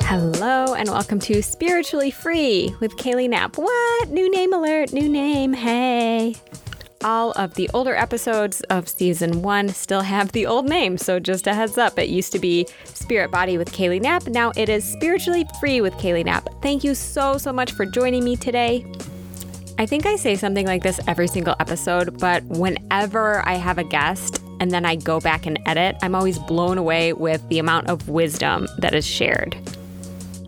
Hello and welcome to Spiritually Free with Kaylee Knapp. What? New name alert, new name, hey. All of the older episodes of season 1 still have the old name, so just a heads up, it used to be Spirit Body with Kaylee Knapp, now it is Spiritually Free with Kaylee Knapp. Thank you so much for joining me today. I think I say something like this every single episode, but whenever I have a guest and then I go back and edit, I'm always blown away with the amount of wisdom that is shared.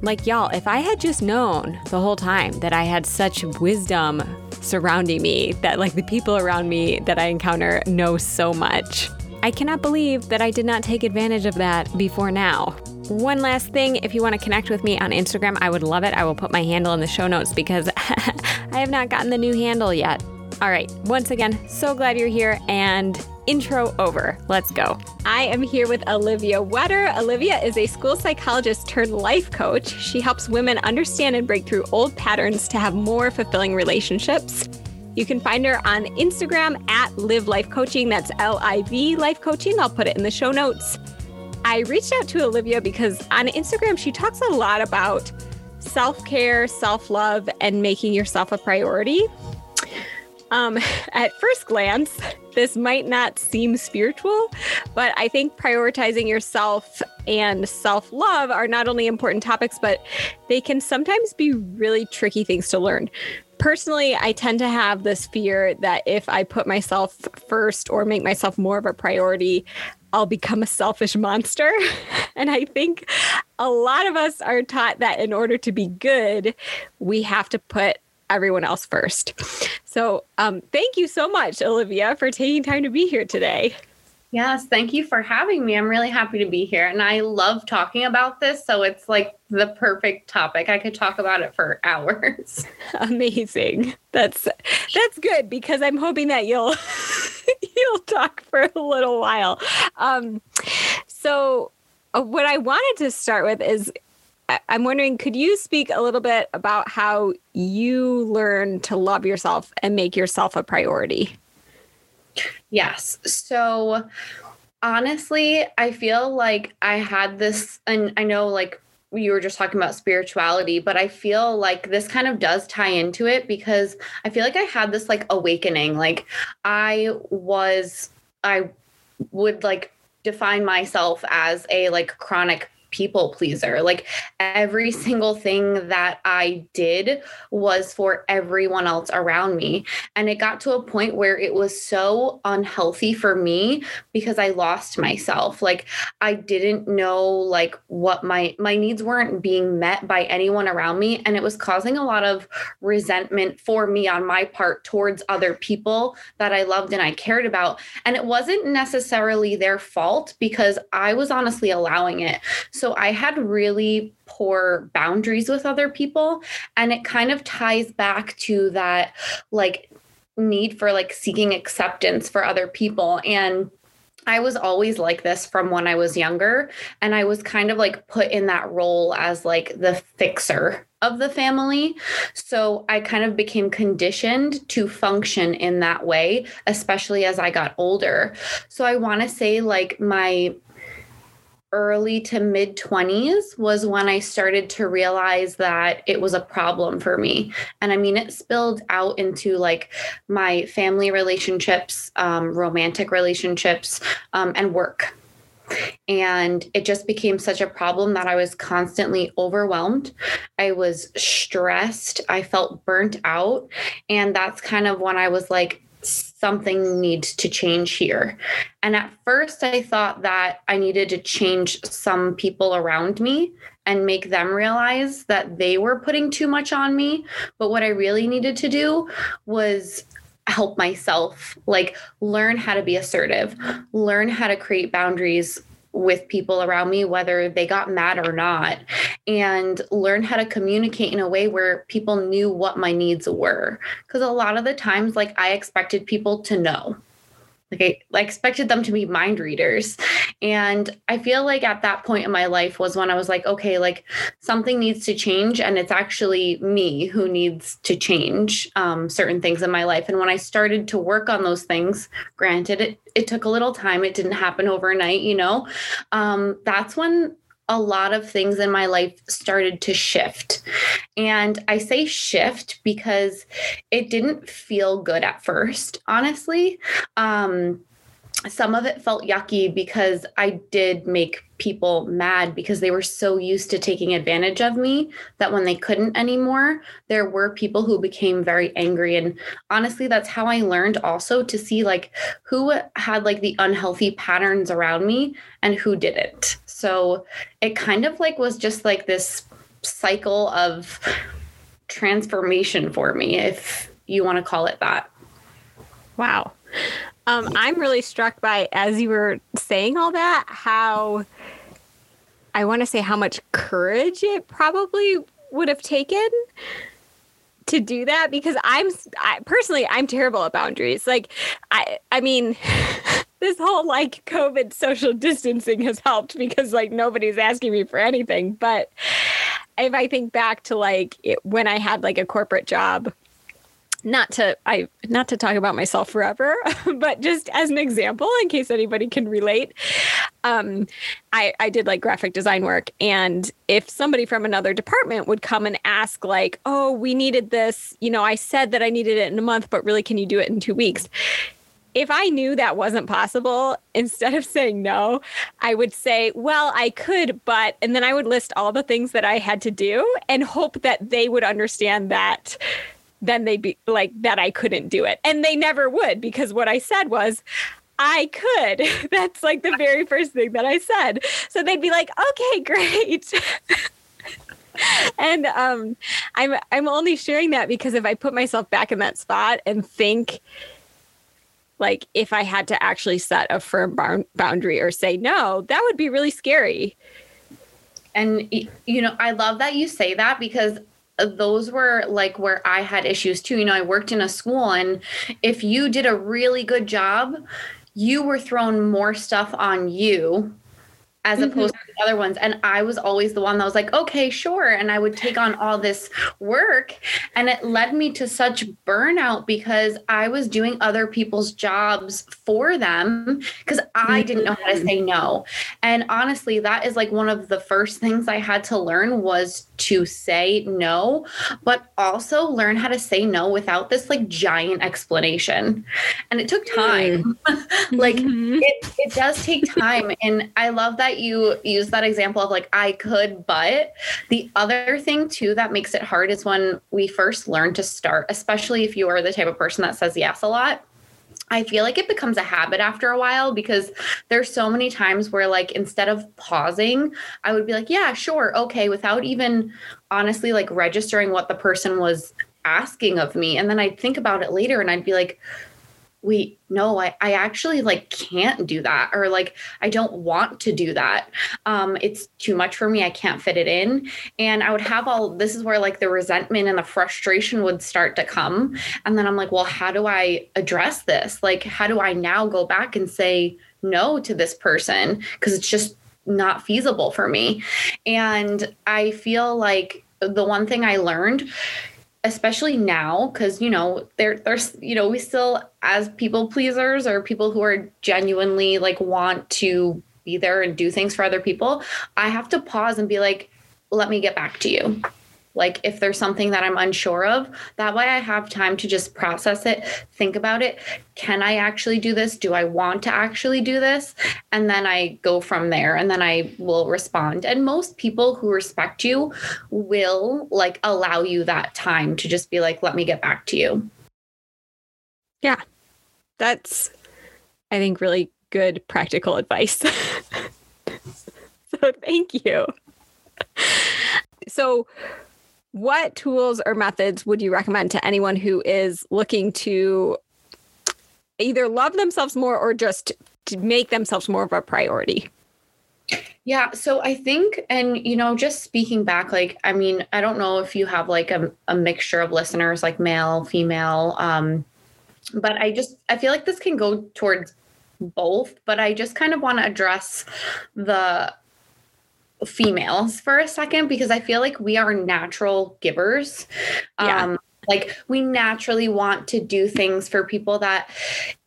Like, y'all, if I had just known the whole time that I had such wisdom surrounding me, that like the people around me that I encounter know so much. I cannot believe that I did not take advantage of that before now. One last thing, if you want to connect with me on Instagram, I would love it. I will put my handle in the show notes because I have not gotten the new handle yet. All right, once again, so glad you're here and intro over. Let's go. I am here with Olivia Wetter. Olivia is a school psychologist turned life coach. She helps women understand and break through old patterns to have more fulfilling relationships. You can find her on Instagram at Liv Life Coaching. That's LIV Life Coaching. I'll put it in the show notes. I reached out to Olivia because on Instagram, she talks a lot about self-care, self-love, and making yourself a priority. At first glance, this might not seem spiritual, but I think prioritizing yourself and self-love are not only important topics, but they can sometimes be really tricky things to learn. Personally, I tend to have this fear that if I put myself first or make myself more of a priority, I'll become a selfish monster. And I think a lot of us are taught that in order to be good, we have to put everyone else first. So thank you so much, Olivia, for taking time to be here today. Yes, thank you for having me. I'm really happy to be here. And I love talking about this. So it's like the perfect topic. I could talk about it for hours. Amazing. That's good because I'm hoping that you'll talk for a little while. So what I wanted to start with is I'm wondering, could you speak a little bit about how you learn to love yourself and make yourself a priority? Yes. So honestly, I feel like I had this, and I know like you were just talking about spirituality, but I feel like this kind of does tie into it because I feel like I had this like awakening. Like I would like define myself as a like chronic people pleaser. Like every single thing that I did was for everyone else around me. And it got to a point where it was so unhealthy for me because I lost myself. Like I didn't know like what my needs weren't being met by anyone around me. And it was causing a lot of resentment for me on my part towards other people that I loved and I cared about. And it wasn't necessarily their fault because I was honestly allowing it. So I had really poor boundaries with other people. And it kind of ties back to that like need for like seeking acceptance for other people. And I was always like this from when I was younger. And I was kind of like put in that role as like the fixer of the family. So I kind of became conditioned to function in that way, especially as I got older. So I want to say like my early to mid 20s was when I started to realize that it was a problem for me. And I mean, it spilled out into like my family relationships, romantic relationships, and work. And it just became such a problem that I was constantly overwhelmed. I was stressed. I felt burnt out. And that's kind of when I was like, something needs to change here. And at first I thought that I needed to change some people around me and make them realize that they were putting too much on me. But what I really needed to do was help myself, like learn how to be assertive, learn how to create boundaries with people around me, whether they got mad or not, and learn how to communicate in a way where people knew what my needs were. Because a lot of the times, like I expected people to know I expected them to be mind readers. And I feel like at that point in my life was when I was like, okay, like something needs to change. And it's actually me who needs to change certain things in my life. And when I started to work on those things, granted, it took a little time. It didn't happen overnight, that's when a lot of things in my life started to shift. And I say shift because it didn't feel good at first, honestly. Some of it felt yucky because I did make people mad because they were so used to taking advantage of me that when they couldn't anymore, there were people who became very angry. And honestly, that's how I learned also to see like who had like the unhealthy patterns around me and who didn't. So it kind of like was just like this cycle of transformation for me, if you want to call it that. Wow. I'm really struck by, as you were saying all that, how much courage it probably would have taken to do that, because I'm terrible at boundaries. Like, I mean, this whole like COVID social distancing has helped because like nobody's asking me for anything. But if I think back to like when I had like a corporate job, not to talk about myself forever, but just as an example, in case anybody can relate, I did like graphic design work. And if somebody from another department would come and ask like, oh, we needed this, I said that I needed it in a month, but really, can you do it in 2 weeks? If I knew that wasn't possible, instead of saying no, I would say, well, I could, but, and then I would list all the things that I had to do and hope that they would understand that then they'd be like that I couldn't do it. And they never would, because what I said was I could. That's like the very first thing that I said. So they'd be like, okay, great. And I'm only sharing that because if I put myself back in that spot and think like if I had to actually set a firm boundary or say no, that would be really scary. And, I love that you say that, because those were like where I had issues too. I worked in a school, and if you did a really good job, you were thrown more stuff on you as opposed to the other ones. And I was always the one that was like, okay, sure. And I would take on all this work, and it led me to such burnout because I was doing other people's jobs for them because I didn't know how to say no. And honestly, that is like one of the first things I had to learn was to say no, but also learn how to say no without this like giant explanation. And it took time. It does take time. And I love that you use that example of like, I could, but the other thing too that makes it hard is when we first learn to start, especially if you are the type of person that says yes a lot. I feel like it becomes a habit after a while, because there's so many times where like, instead of pausing, I would be like, yeah, sure. Okay. Without even honestly like registering what the person was asking of me. And then I'd think about it later and I'd be like, wait, no, I actually like can't do that, or like, I don't want to do that. It's too much for me. I can't fit it in. And I would have this is where like the resentment and the frustration would start to come. And then I'm like, well, how do I address this? Like, how do I now go back and say no to this person? 'Cause it's just not feasible for me. And I feel like the one thing I learned, especially now, because, there's, we still as people pleasers or people who are genuinely like want to be there and do things for other people, I have to pause and be like, let me get back to you. Like if there's something that I'm unsure of, that way I have time to just process it, think about it. Can I actually do this? Do I want to actually do this? And then I go from there, and then I will respond. And most people who respect you will like allow you that time to just be like, let me get back to you. Yeah, that's, I think, really good practical advice. So thank you. So what tools or methods would you recommend to anyone who is looking to either love themselves more or just to make themselves more of a priority? Yeah. So I think, and, just speaking back, like, I mean, I don't know if you have like a mixture of listeners, like male, female, but I feel like this can go towards both, but I just kind of want to address the females for a second, because I feel like we are natural givers. Like we naturally want to do things for people that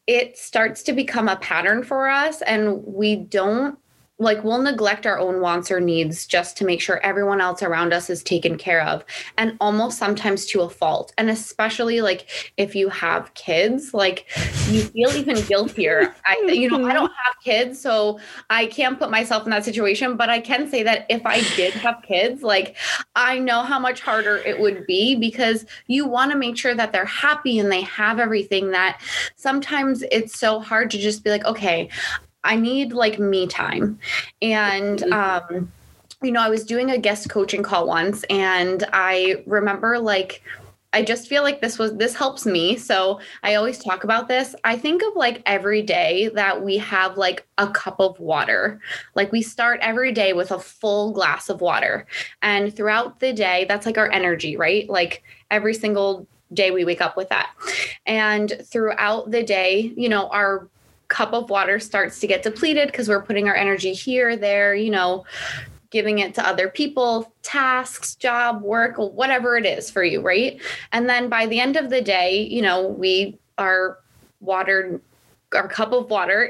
it starts to become a pattern for us, and we don't, like, we'll neglect our own wants or needs just to make sure everyone else around us is taken care of, and almost sometimes to a fault. And especially like if you have kids, like you feel even guiltier. I don't have kids, so I can't put myself in that situation, but I can say that if I did have kids, like I know how much harder it would be, because you want to make sure that they're happy and they have everything, that sometimes it's so hard to just be like, okay, I need like me time. And, I was doing a guest coaching call once, and I remember, like, I just feel like this helps me. So I always talk about this. I think of like every day that we have like a cup of water. Like we start every day with a full glass of water, and throughout the day, that's like our energy, right? Like every single day we wake up with that. And throughout the day, our cup of water starts to get depleted because we're putting our energy here, there, giving it to other people, tasks, job, work, whatever it is for you, right? And then by the end of the day, our cup of water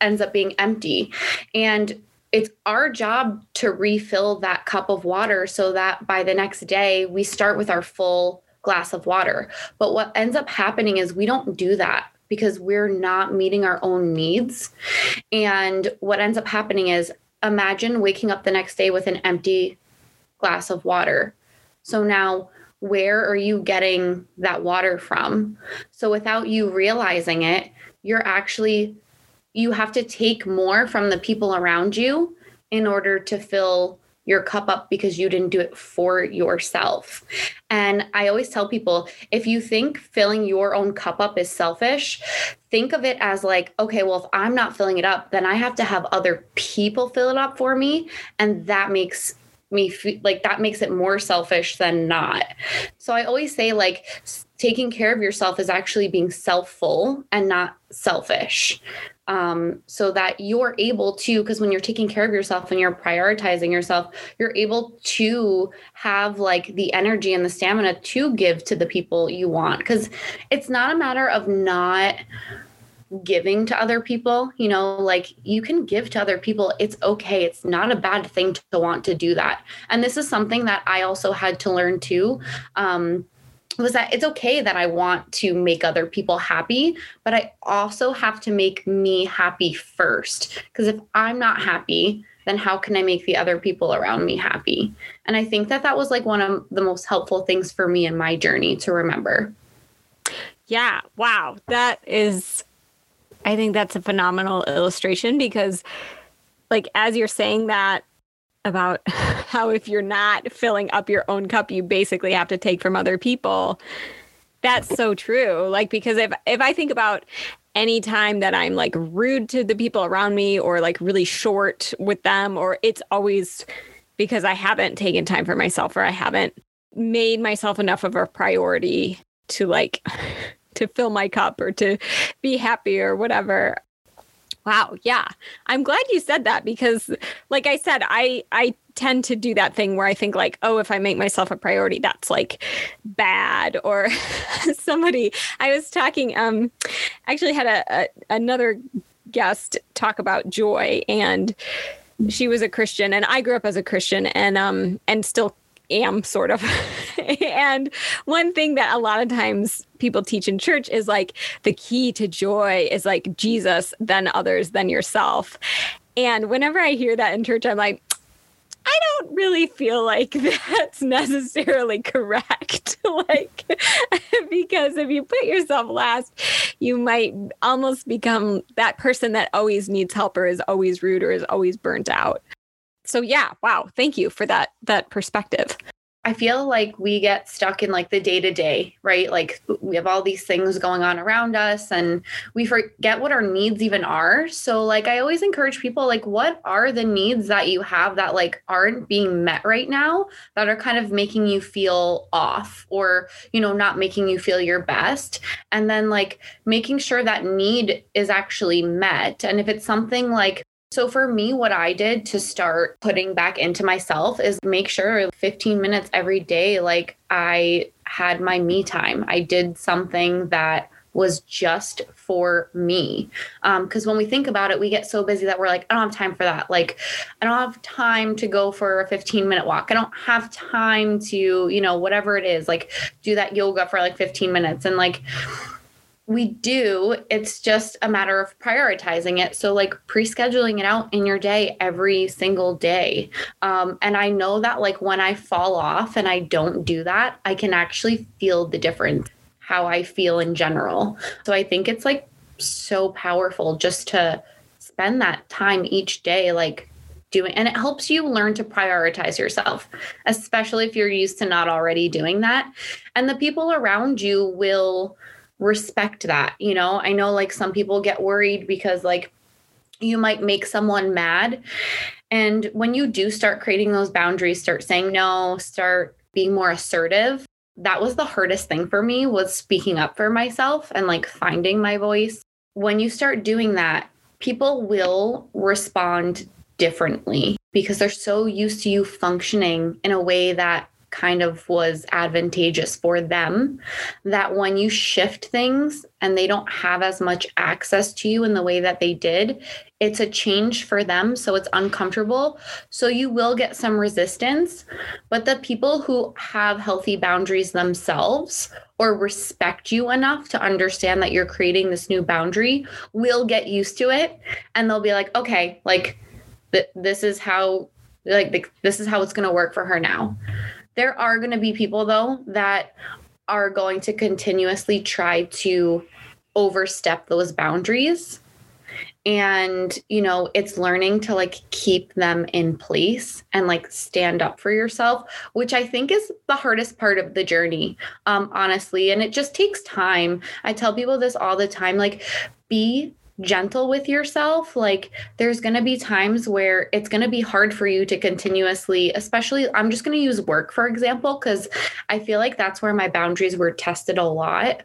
ends up being empty. And it's our job to refill that cup of water so that by the next day, we start with our full glass of water. But what ends up happening is we don't do that, because we're not meeting our own needs. And what ends up happening is, imagine waking up the next day with an empty glass of water. So now, where are you getting that water from? So without you realizing it, you have to take more from the people around you in order to fill your cup up, because you didn't do it for yourself. And I always tell people, if you think filling your own cup up is selfish, think of it as like, okay, well, if I'm not filling it up, then I have to have other people fill it up for me. And that makes me feel like that makes it more selfish than not. So I always say, like, taking care of yourself is actually being selfful and not selfish. So that you're able to, because when you're taking care of yourself and you're prioritizing yourself, you're able to have like the energy and the stamina to give to the people you want. Because it's not a matter of not giving to other people, like you can give to other people. It's okay. It's not a bad thing to want to do that. And this is something that I also had to learn too. Was that it's okay that I want to make other people happy, but I also have to make me happy first. Because if I'm not happy, then how can I make the other people around me happy? And I think that was like one of the most helpful things for me in my journey to remember. Yeah. Wow. I think that's a phenomenal illustration, because like, as you're saying that, about how if you're not filling up your own cup, you basically have to take from other people. That's so true. Like, because if I think about any time that I'm like rude to the people around me, or like really short with them, or it's always because I haven't taken time for myself, or I haven't made myself enough of a priority to like, to fill my cup or to be happy or whatever. Wow. Yeah. I'm glad you said that, because like I said, I tend to do that thing where I think like, oh, if I make myself a priority, that's like bad. Or somebody I was talking, actually had another guest talk about joy, and she was a Christian, and I grew up as a Christian, and still am sort of. And one thing that a lot of times people teach in church is like the key to joy is like Jesus, then others, then yourself. And whenever I hear that in church, I'm like, I don't really feel like that's necessarily correct. Like, because if you put yourself last, you might almost become that person that always needs help, or is always rude, or is always burnt out. So yeah, wow. Thank you for that perspective. I feel like we get stuck in like the day to day, right? Like we have all these things going on around us and we forget what our needs even are. So like, I always encourage people, like, what are the needs that you have that like aren't being met right now that are kind of making you feel off or, you know, not making you feel your best. And then like making sure that need is actually met. And if it's something like, so for me, what I did to start putting back into myself is make sure 15 minutes every day, like I had my me time. I did something that was just for me. Because when we think about it, we get so busy that we're like, I don't have time for that. Like, I don't have time to go for a 15-minute walk. I don't have time to, you know, whatever it is, like do that yoga for like 15 minutes. And like, we do. It's just a matter of prioritizing it. So like pre-scheduling it out in your day every single day. And I know that like when I fall off and I don't do that, I can actually feel the difference, how I feel in general. So I think it's like so powerful just to spend that time each day, like doing, and it helps you learn to prioritize yourself, especially if you're used to not already doing that. And the people around you will respect that. You know, I know like some people get worried because like you might make someone mad. And when you do start creating those boundaries, start saying no, start being more assertive. That was the hardest thing for me, was speaking up for myself and like finding my voice. When you start doing that, people will respond differently because they're so used to you functioning in a way that kind of was advantageous for them, that when you shift things and they don't have as much access to you in the way that they did, it's a change for them. So it's uncomfortable. So you will get some resistance, but the people who have healthy boundaries themselves or respect you enough to understand that you're creating this new boundary will get used to it. And they'll be like, okay, like this is how it's going to work for her now. There are going to be people, though, that are going to continuously try to overstep those boundaries. And, you know, it's learning to like keep them in place and like stand up for yourself, which I think is the hardest part of the journey, honestly. And it just takes time. I tell people this all the time, like be gentle with yourself. Like there's going to be times where it's going to be hard for you to continuously, especially, I'm just going to use work, for example, because I feel like that's where my boundaries were tested a lot.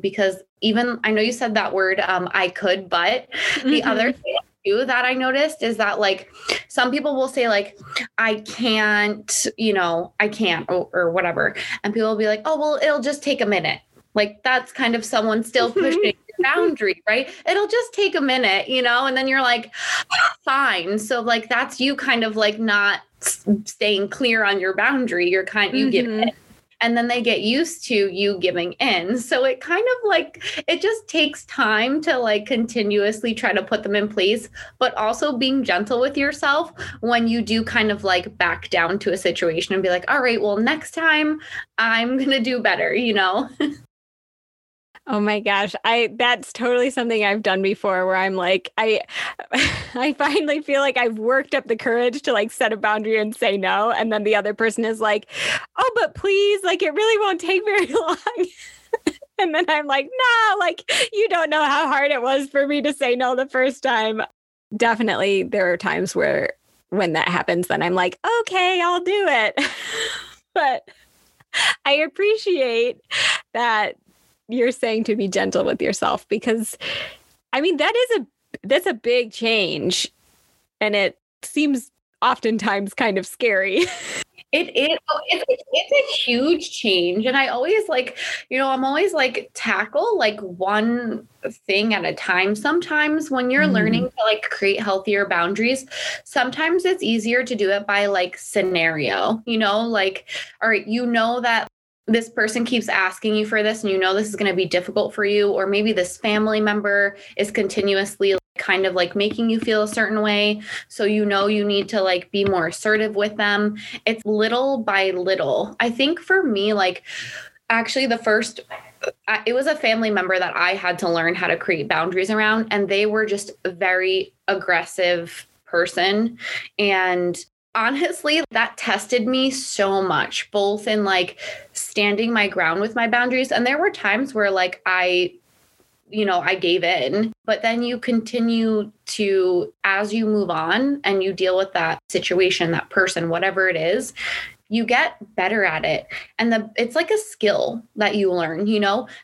Because even, I know you said that word, I could, but the other thing too that I noticed is that like, some people will say like, I can't, you know, I can't or whatever. And people will be like, oh, well, it'll just take a minute. Like that's kind of someone still pushing boundary, right? It'll just take a minute, you know? And then you're like, fine. So like, that's you kind of like not staying clear on your boundary. You're kind of, you give it. And then they get used to you giving in. So it kind of like, it just takes time to like continuously try to put them in place, but also being gentle with yourself when you do kind of like back down to a situation and be like, all right, well, next time I'm going to do better, you know? Oh my gosh. That's totally something I've done before where I'm like, I finally feel like I've worked up the courage to like set a boundary and say no. And then the other person is like, oh, but please, like, it really won't take very long. And then I'm like, no, like, you don't know how hard it was for me to say no the first time. Definitely. There are times where when that happens, then I'm like, okay, I'll do it. But I appreciate that you're saying to be gentle with yourself, because I mean, that's a big change. And it seems oftentimes kind of scary. It's a huge change. And I always like, you know, I'm always like tackle like one thing at a time. Sometimes when you're learning to like create healthier boundaries, sometimes it's easier to do it by like scenario, you know, like, all right, you know that this person keeps asking you for this and you know this is going to be difficult for you, or maybe this family member is continuously kind of like making you feel a certain way. So, you know, you need to like be more assertive with them. It's little by little. I think for me, like actually it was a family member that I had to learn how to create boundaries around, and they were just a very aggressive person. And honestly, that tested me so much, both in like standing my ground with my boundaries. And there were times where like I gave in, but then you continue to, as you move on and you deal with that situation, that person, whatever it is, you get better at it. And it's like a skill that you learn,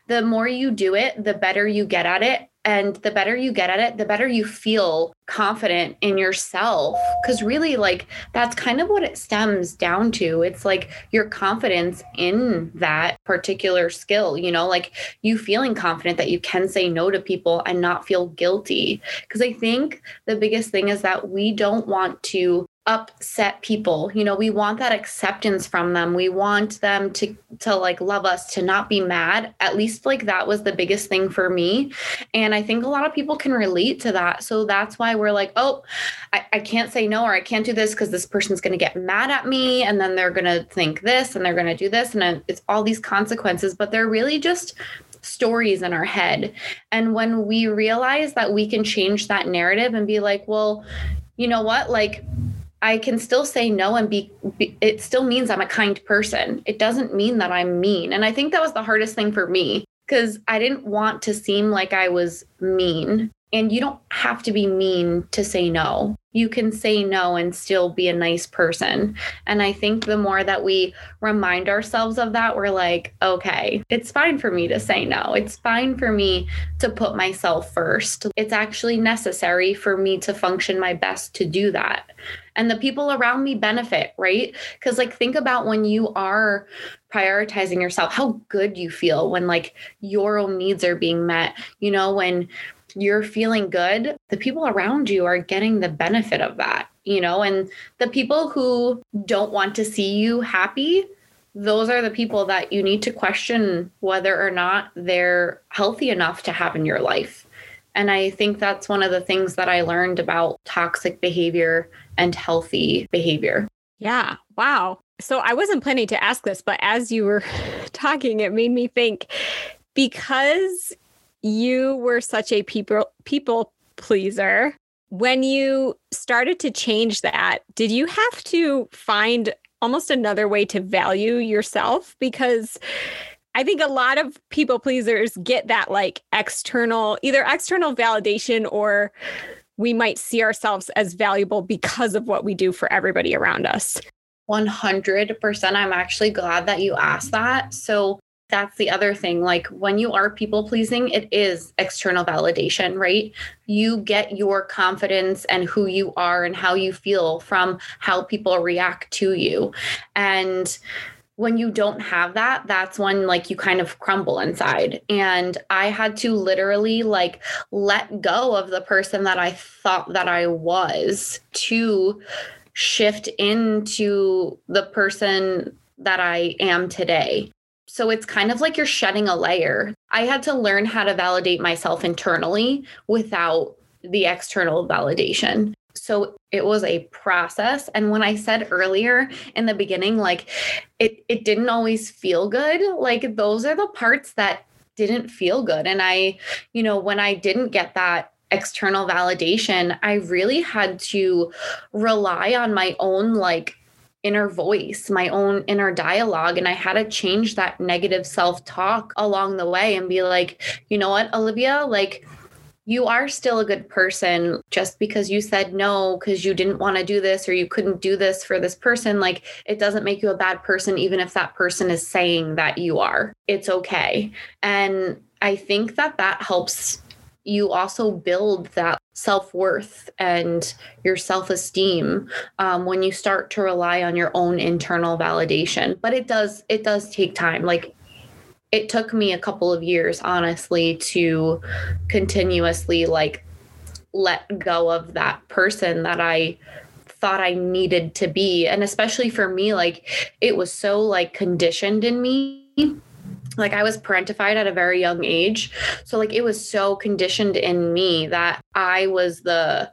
the more you do it, the better you get at it. And the better you get at it, the better you feel confident in yourself. Because really, like, that's kind of what it stems down to. It's like your confidence in that particular skill, like you feeling confident that you can say no to people and not feel guilty. Because I think the biggest thing is that we don't want to upset people. We want that acceptance from them. We want them to like love us, to not be mad. At least like that was the biggest thing for me. And I think a lot of people can relate to that. So that's why we're like, oh, I can't say no, or I can't do this because this person's going to get mad at me. And then they're going to think this and they're going to do this. And it's all these consequences, but they're really just stories in our head. And when we realize that we can change that narrative and be like, well, you know what? Like, I can still say no and it still means I'm a kind person. It doesn't mean that I'm mean. And I think that was the hardest thing for me because I didn't want to seem like I was mean. And you don't have to be mean to say no. You can say no and still be a nice person. And I think the more that we remind ourselves of that, we're like, okay, it's fine for me to say no. It's fine for me to put myself first. It's actually necessary for me to function my best to do that. And the people around me benefit, right? Because like, think about when you are prioritizing yourself, how good you feel when like your own needs are being met, when you're feeling good, the people around you are getting the benefit of that, and the people who don't want to see you happy, those are the people that you need to question whether or not they're healthy enough to have in your life. And I think that's one of the things that I learned about toxic behavior and healthy behavior. Yeah. Wow. So I wasn't planning to ask this, but as you were talking, it made me think, because you were such a people pleaser. When you started to change that, did you have to find almost another way to value yourself? Because I think a lot of people pleasers get that like either external validation, or we might see ourselves as valuable because of what we do for everybody around us. 100%. I'm actually glad that you asked that. So that's the other thing. Like when you are people pleasing, it is external validation, right? You get your confidence and who you are and how you feel from how people react to you. And when you don't have that, that's when like you kind of crumble inside. And I had to literally like let go of the person that I thought that I was to shift into the person that I am today. So it's kind of like you're shedding a layer. I had to learn how to validate myself internally without the external validation. So it was a process. And when I said earlier in the beginning, like it didn't always feel good. Like those are the parts that didn't feel good. And I, when I didn't get that external validation, I really had to rely on my own like inner voice, my own inner dialogue. And I had to change that negative self-talk along the way and be like, you know what, Olivia, like you are still a good person just because you said no, because you didn't want to do this or you couldn't do this for this person. Like it doesn't make you a bad person, even if that person is saying that you are. It's okay. And I think that helps you also build that self-worth and your self-esteem when you start to rely on your own internal validation. But it does take time. Like it took me a couple of years, honestly, to continuously like let go of that person that I thought I needed to be. And especially for me, like it was so like conditioned in me. Like I was parentified at a very young age. So like it was so conditioned in me that I was the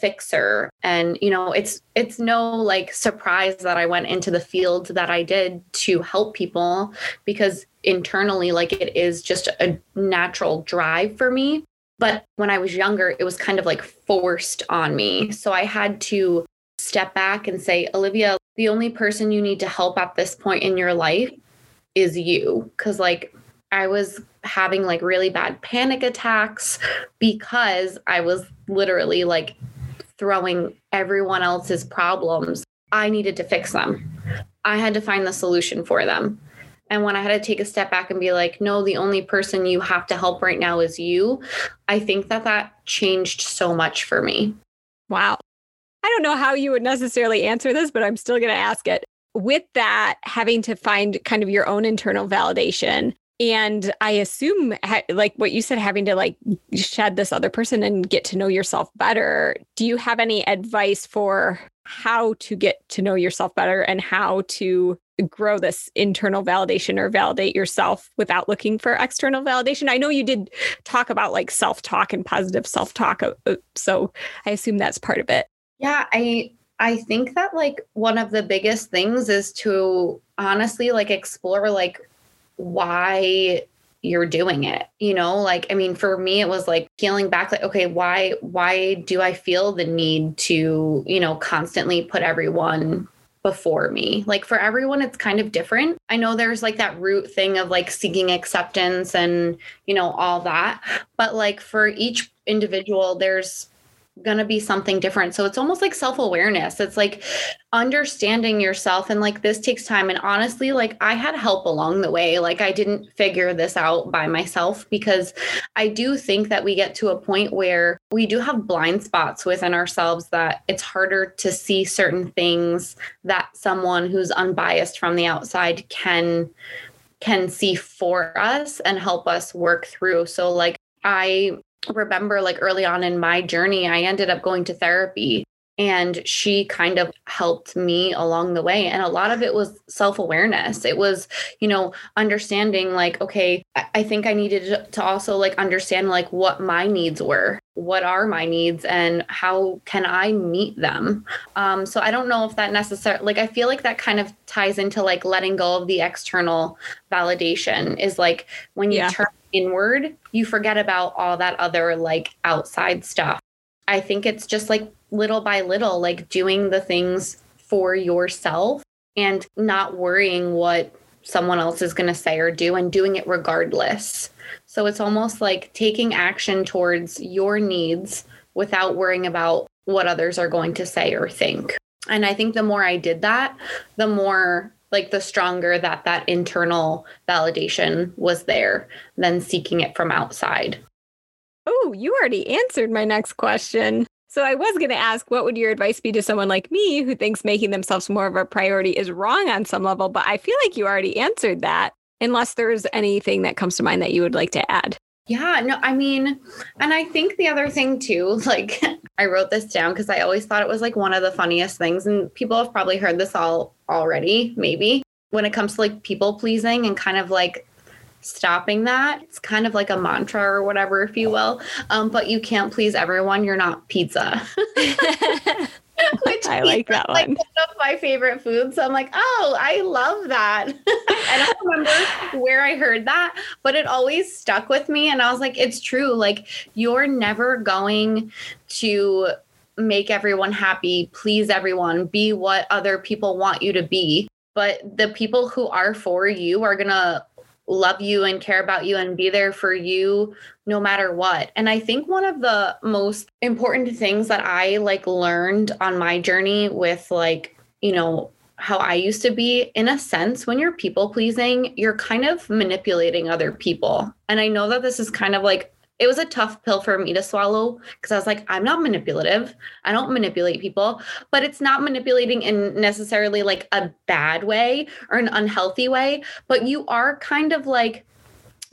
fixer. And, it's no like surprise that I went into the field that I did to help people, because internally, like it is just a natural drive for me. But when I was younger, it was kind of like forced on me. So I had to step back and say, Olivia, the only person you need to help at this point in your life is you. Cause like I was having like really bad panic attacks because I was literally like throwing everyone else's problems. I needed to fix them. I had to find the solution for them. And when I had to take a step back and be like, no, the only person you have to help right now is you. I think that that changed so much for me. Wow. I don't know how you would necessarily answer this, but I'm still going to ask it. With that, having to find kind of your own internal validation, and I assume like what you said, having to like shed this other person and get to know yourself better. Do you have any advice for how to get to know yourself better and how to grow this internal validation or validate yourself without looking for external validation? I know you did talk about like self-talk and positive self-talk. So I assume that's part of it. Yeah, I think that like one of the biggest things is to honestly like explore like why you're doing it, you know, like, I mean, for me, it was like peeling back, like, okay, why do I feel the need to, you know, constantly put everyone before me? Like for everyone, it's kind of different. I know there's like that root thing of like seeking acceptance and, you know, all that, but like for each individual, there's going to be something different. So it's almost like self-awareness. It's like understanding yourself. And like, this takes time. And honestly, like I had help along the way. Like I didn't figure this out by myself, because I do think that we get to a point where we do have blind spots within ourselves that it's harder to see certain things that someone who's unbiased from the outside can see for us and help us work through. So like I remember like early on in my journey, I ended up going to therapy and she kind of helped me along the way. And a lot of it was self-awareness. It was, you know, understanding like, okay, I think I needed to also like understand like what my needs were, what are my needs and how can I meet them? So I don't know if that necessarily, like, I feel like that kind of ties into like letting go of the external validation is like when you turn inward, you forget about all that other like outside stuff. I think it's just like little by little, like doing the things for yourself and not worrying what someone else is going to say or do and doing it regardless. So it's almost like taking action towards your needs without worrying about what others are going to say or think. And I think the more I did that, the more like the stronger that internal validation was there than seeking it from outside. Oh, you already answered my next question. So I was going to ask, what would your advice be to someone like me who thinks making themselves more of a priority is wrong on some level? But I feel like you already answered that, unless there's anything that comes to mind that you would like to add. Yeah, no, I mean, and I think the other thing too, like I wrote this down because I always thought it was like one of the funniest things. And people have probably heard this all already, maybe when it comes to like people pleasing and kind of like stopping that. It's kind of like a mantra or whatever, if you will. But you can't please everyone. You're not pizza. Which I like that one. Like one of my favorite foods. So I'm like, oh, I love that. And I don't remember where I heard that, but it always stuck with me. And I was like, it's true. Like you're never going to make everyone happy, please everyone, be what other people want you to be. But the people who are for you are going to love you and care about you and be there for you no matter what. And I think one of the most important things that I like learned on my journey with like, you know, how I used to be, in a sense, when you're people pleasing, you're kind of manipulating other people. And I know that this is kind of like, it was a tough pill for me to swallow because I was like, I'm not manipulative. I don't manipulate people, but it's not manipulating in necessarily like a bad way or an unhealthy way, but you are kind of like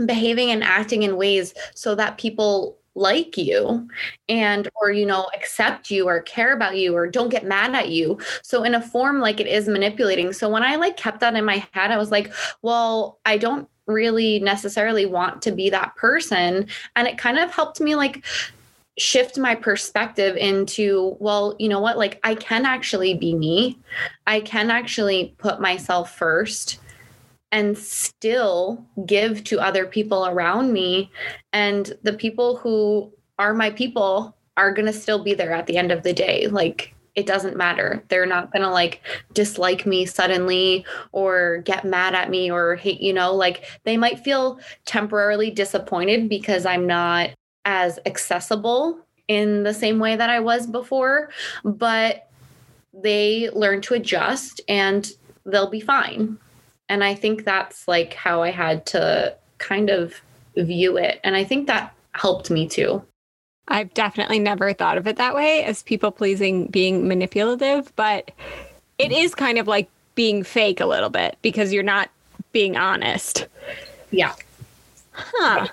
behaving and acting in ways so that people like you and, or, you know, accept you or care about you or don't get mad at you. So in a form, like it is manipulating. So when I like kept that in my head, I was like, well, I don't really necessarily want to be that person. And it kind of helped me like shift my perspective into, well, you know what, like I can actually be me. I can actually put myself first and still give to other people around me. And the people who are my people are going to still be there at the end of the day. Like it doesn't matter. They're not going to like dislike me suddenly or get mad at me or hate, you know, like they might feel temporarily disappointed because I'm not as accessible in the same way that I was before, but they learn to adjust and they'll be fine. And I think that's like how I had to kind of view it. And I think that helped me too. I've definitely never thought of it that way, as people pleasing being manipulative, but it is kind of like being fake a little bit because you're not being honest. Yeah. Huh.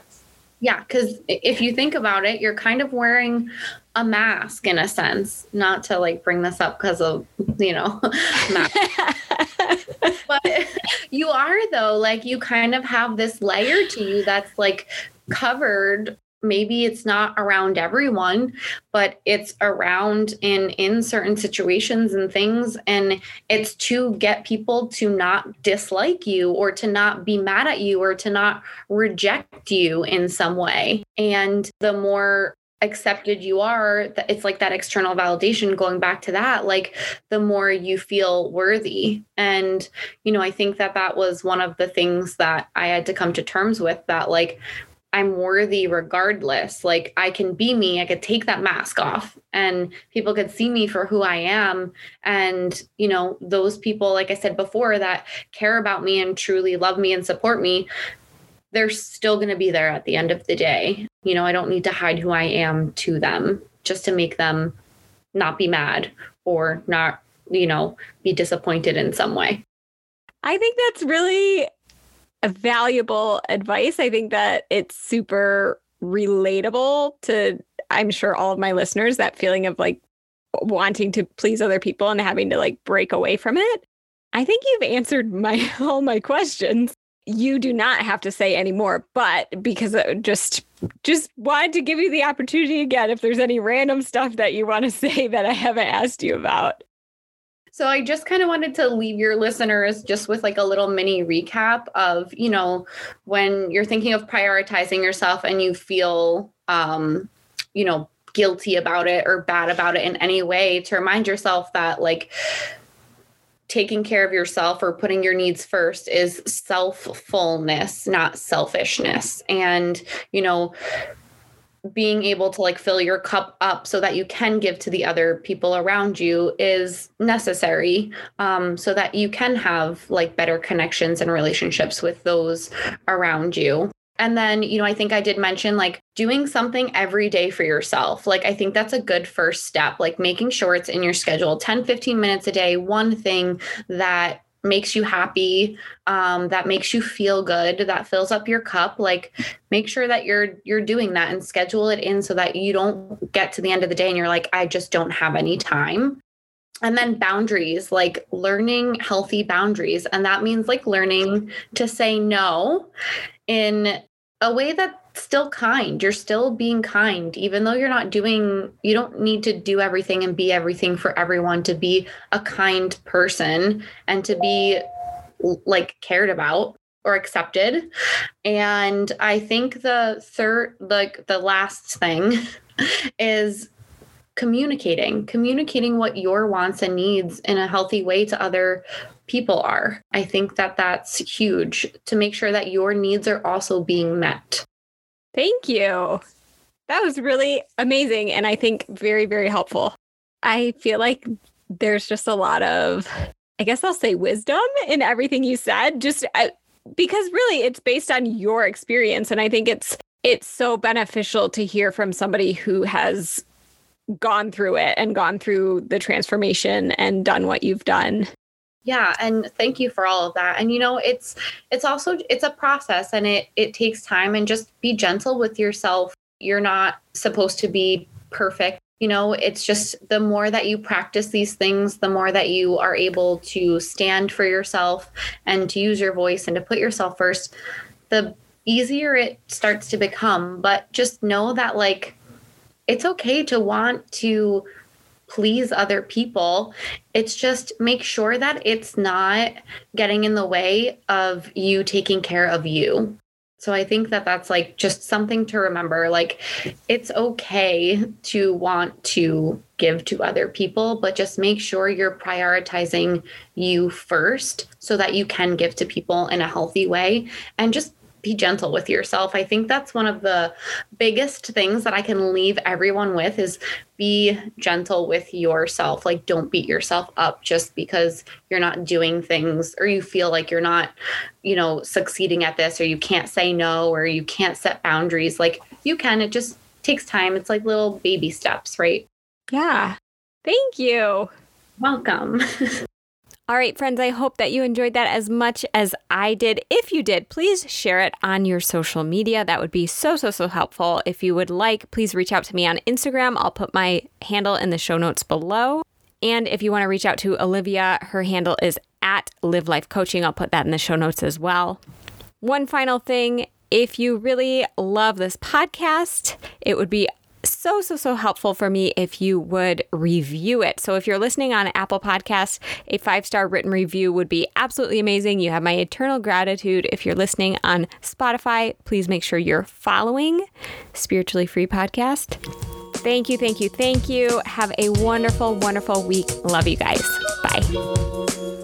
Yeah. Because if you think about it, you're kind of wearing a mask in a sense, not to like bring this up because of, you know, but you are though, like you kind of have this layer to you that's like covered. Maybe it's not around everyone, but it's around in certain situations and things. And it's to get people to not dislike you or to not be mad at you or to not reject you in some way. And the more accepted you are, it's like that external validation, going back to that, like the more you feel worthy. And, you know, I think that that was one of the things that I had to come to terms with, that like, I'm worthy regardless. Like I can be me, I could take that mask off and people could see me for who I am. And, you know, those people, like I said before, that care about me and truly love me and support me, they're still going to be there at the end of the day. You know, I don't need to hide who I am to them just to make them not be mad or not, you know, be disappointed in some way. I think that's really valuable advice. I think that it's super relatable to, I'm sure, all of my listeners, that feeling of like wanting to please other people and having to like break away from it. I think you've answered all my questions. You do not have to say any more, but because I just wanted to give you the opportunity again, if there's any random stuff that you want to say that I haven't asked you about. So I just kind of wanted to leave your listeners just with like a little mini recap of, you know, when you're thinking of prioritizing yourself and you feel, you know, guilty about it or bad about it in any way, to remind yourself that like taking care of yourself or putting your needs first is self-fullness, not selfishness. And, you know, being able to like fill your cup up so that you can give to the other people around you is necessary, so that you can have like better connections and relationships with those around you. And then, you know, I think I did mention like doing something every day for yourself. Like, I think that's a good first step, like making sure it's in your schedule, 10, 15 minutes a day, one thing that makes you happy, that makes you feel good, that fills up your cup. Like, make sure that you're doing that and schedule it in so that you don't get to the end of the day and you're like, I just don't have any time. And then boundaries, like learning healthy boundaries. And that means like learning to say no in a way that's still kind. You're still being kind, even though you're not doing, you don't need to do everything and be everything for everyone to be a kind person and to be like cared about or accepted. And I think the third, like the last thing is communicating what your wants and needs in a healthy way to other people are. I think that that's huge, to make sure that your needs are also being met. Thank you. That was really amazing. And I think very, very helpful. I feel like there's just a lot of, I guess I'll say, wisdom in everything you said, just because really it's based on your experience. And I think it's so beneficial to hear from somebody who has gone through it and gone through the transformation and done what you've done. Yeah. And thank you for all of that. And, you know, it's also a process, and it takes time, and just be gentle with yourself. You're not supposed to be perfect. You know, it's just the more that you practice these things, the more that you are able to stand for yourself and to use your voice and to put yourself first, the easier it starts to become. But just know that like, it's okay to want to please other people. It's just make sure that it's not getting in the way of you taking care of you. So I think that that's like just something to remember. Like, it's okay to want to give to other people, but just make sure you're prioritizing you first so that you can give to people in a healthy way, and just be gentle with yourself. I think that's one of the biggest things that I can leave everyone with is be gentle with yourself. Like, don't beat yourself up just because you're not doing things, or you feel like you're not, you know, succeeding at this, or you can't say no, or you can't set boundaries. Like, you can, it just takes time. It's like little baby steps, right? Yeah. Thank you. Welcome. All right, friends, I hope that you enjoyed that as much as I did. If you did, please share it on your social media. That would be so, so, so helpful. If you would like, please reach out to me on Instagram. I'll put my handle in the show notes below. And if you want to reach out to Olivia, her handle is @LivLifeCoaching. I'll put that in the show notes as well. One final thing, if you really love this podcast, it would be so, so, so helpful for me if you would review it. So if you're listening on Apple Podcasts, a 5-star written review would be absolutely amazing. You have my eternal gratitude. If you're listening on Spotify, please make sure you're following Spiritually Free Podcast. Thank you, thank you, thank you. Have a wonderful, wonderful week. Love you guys. Bye.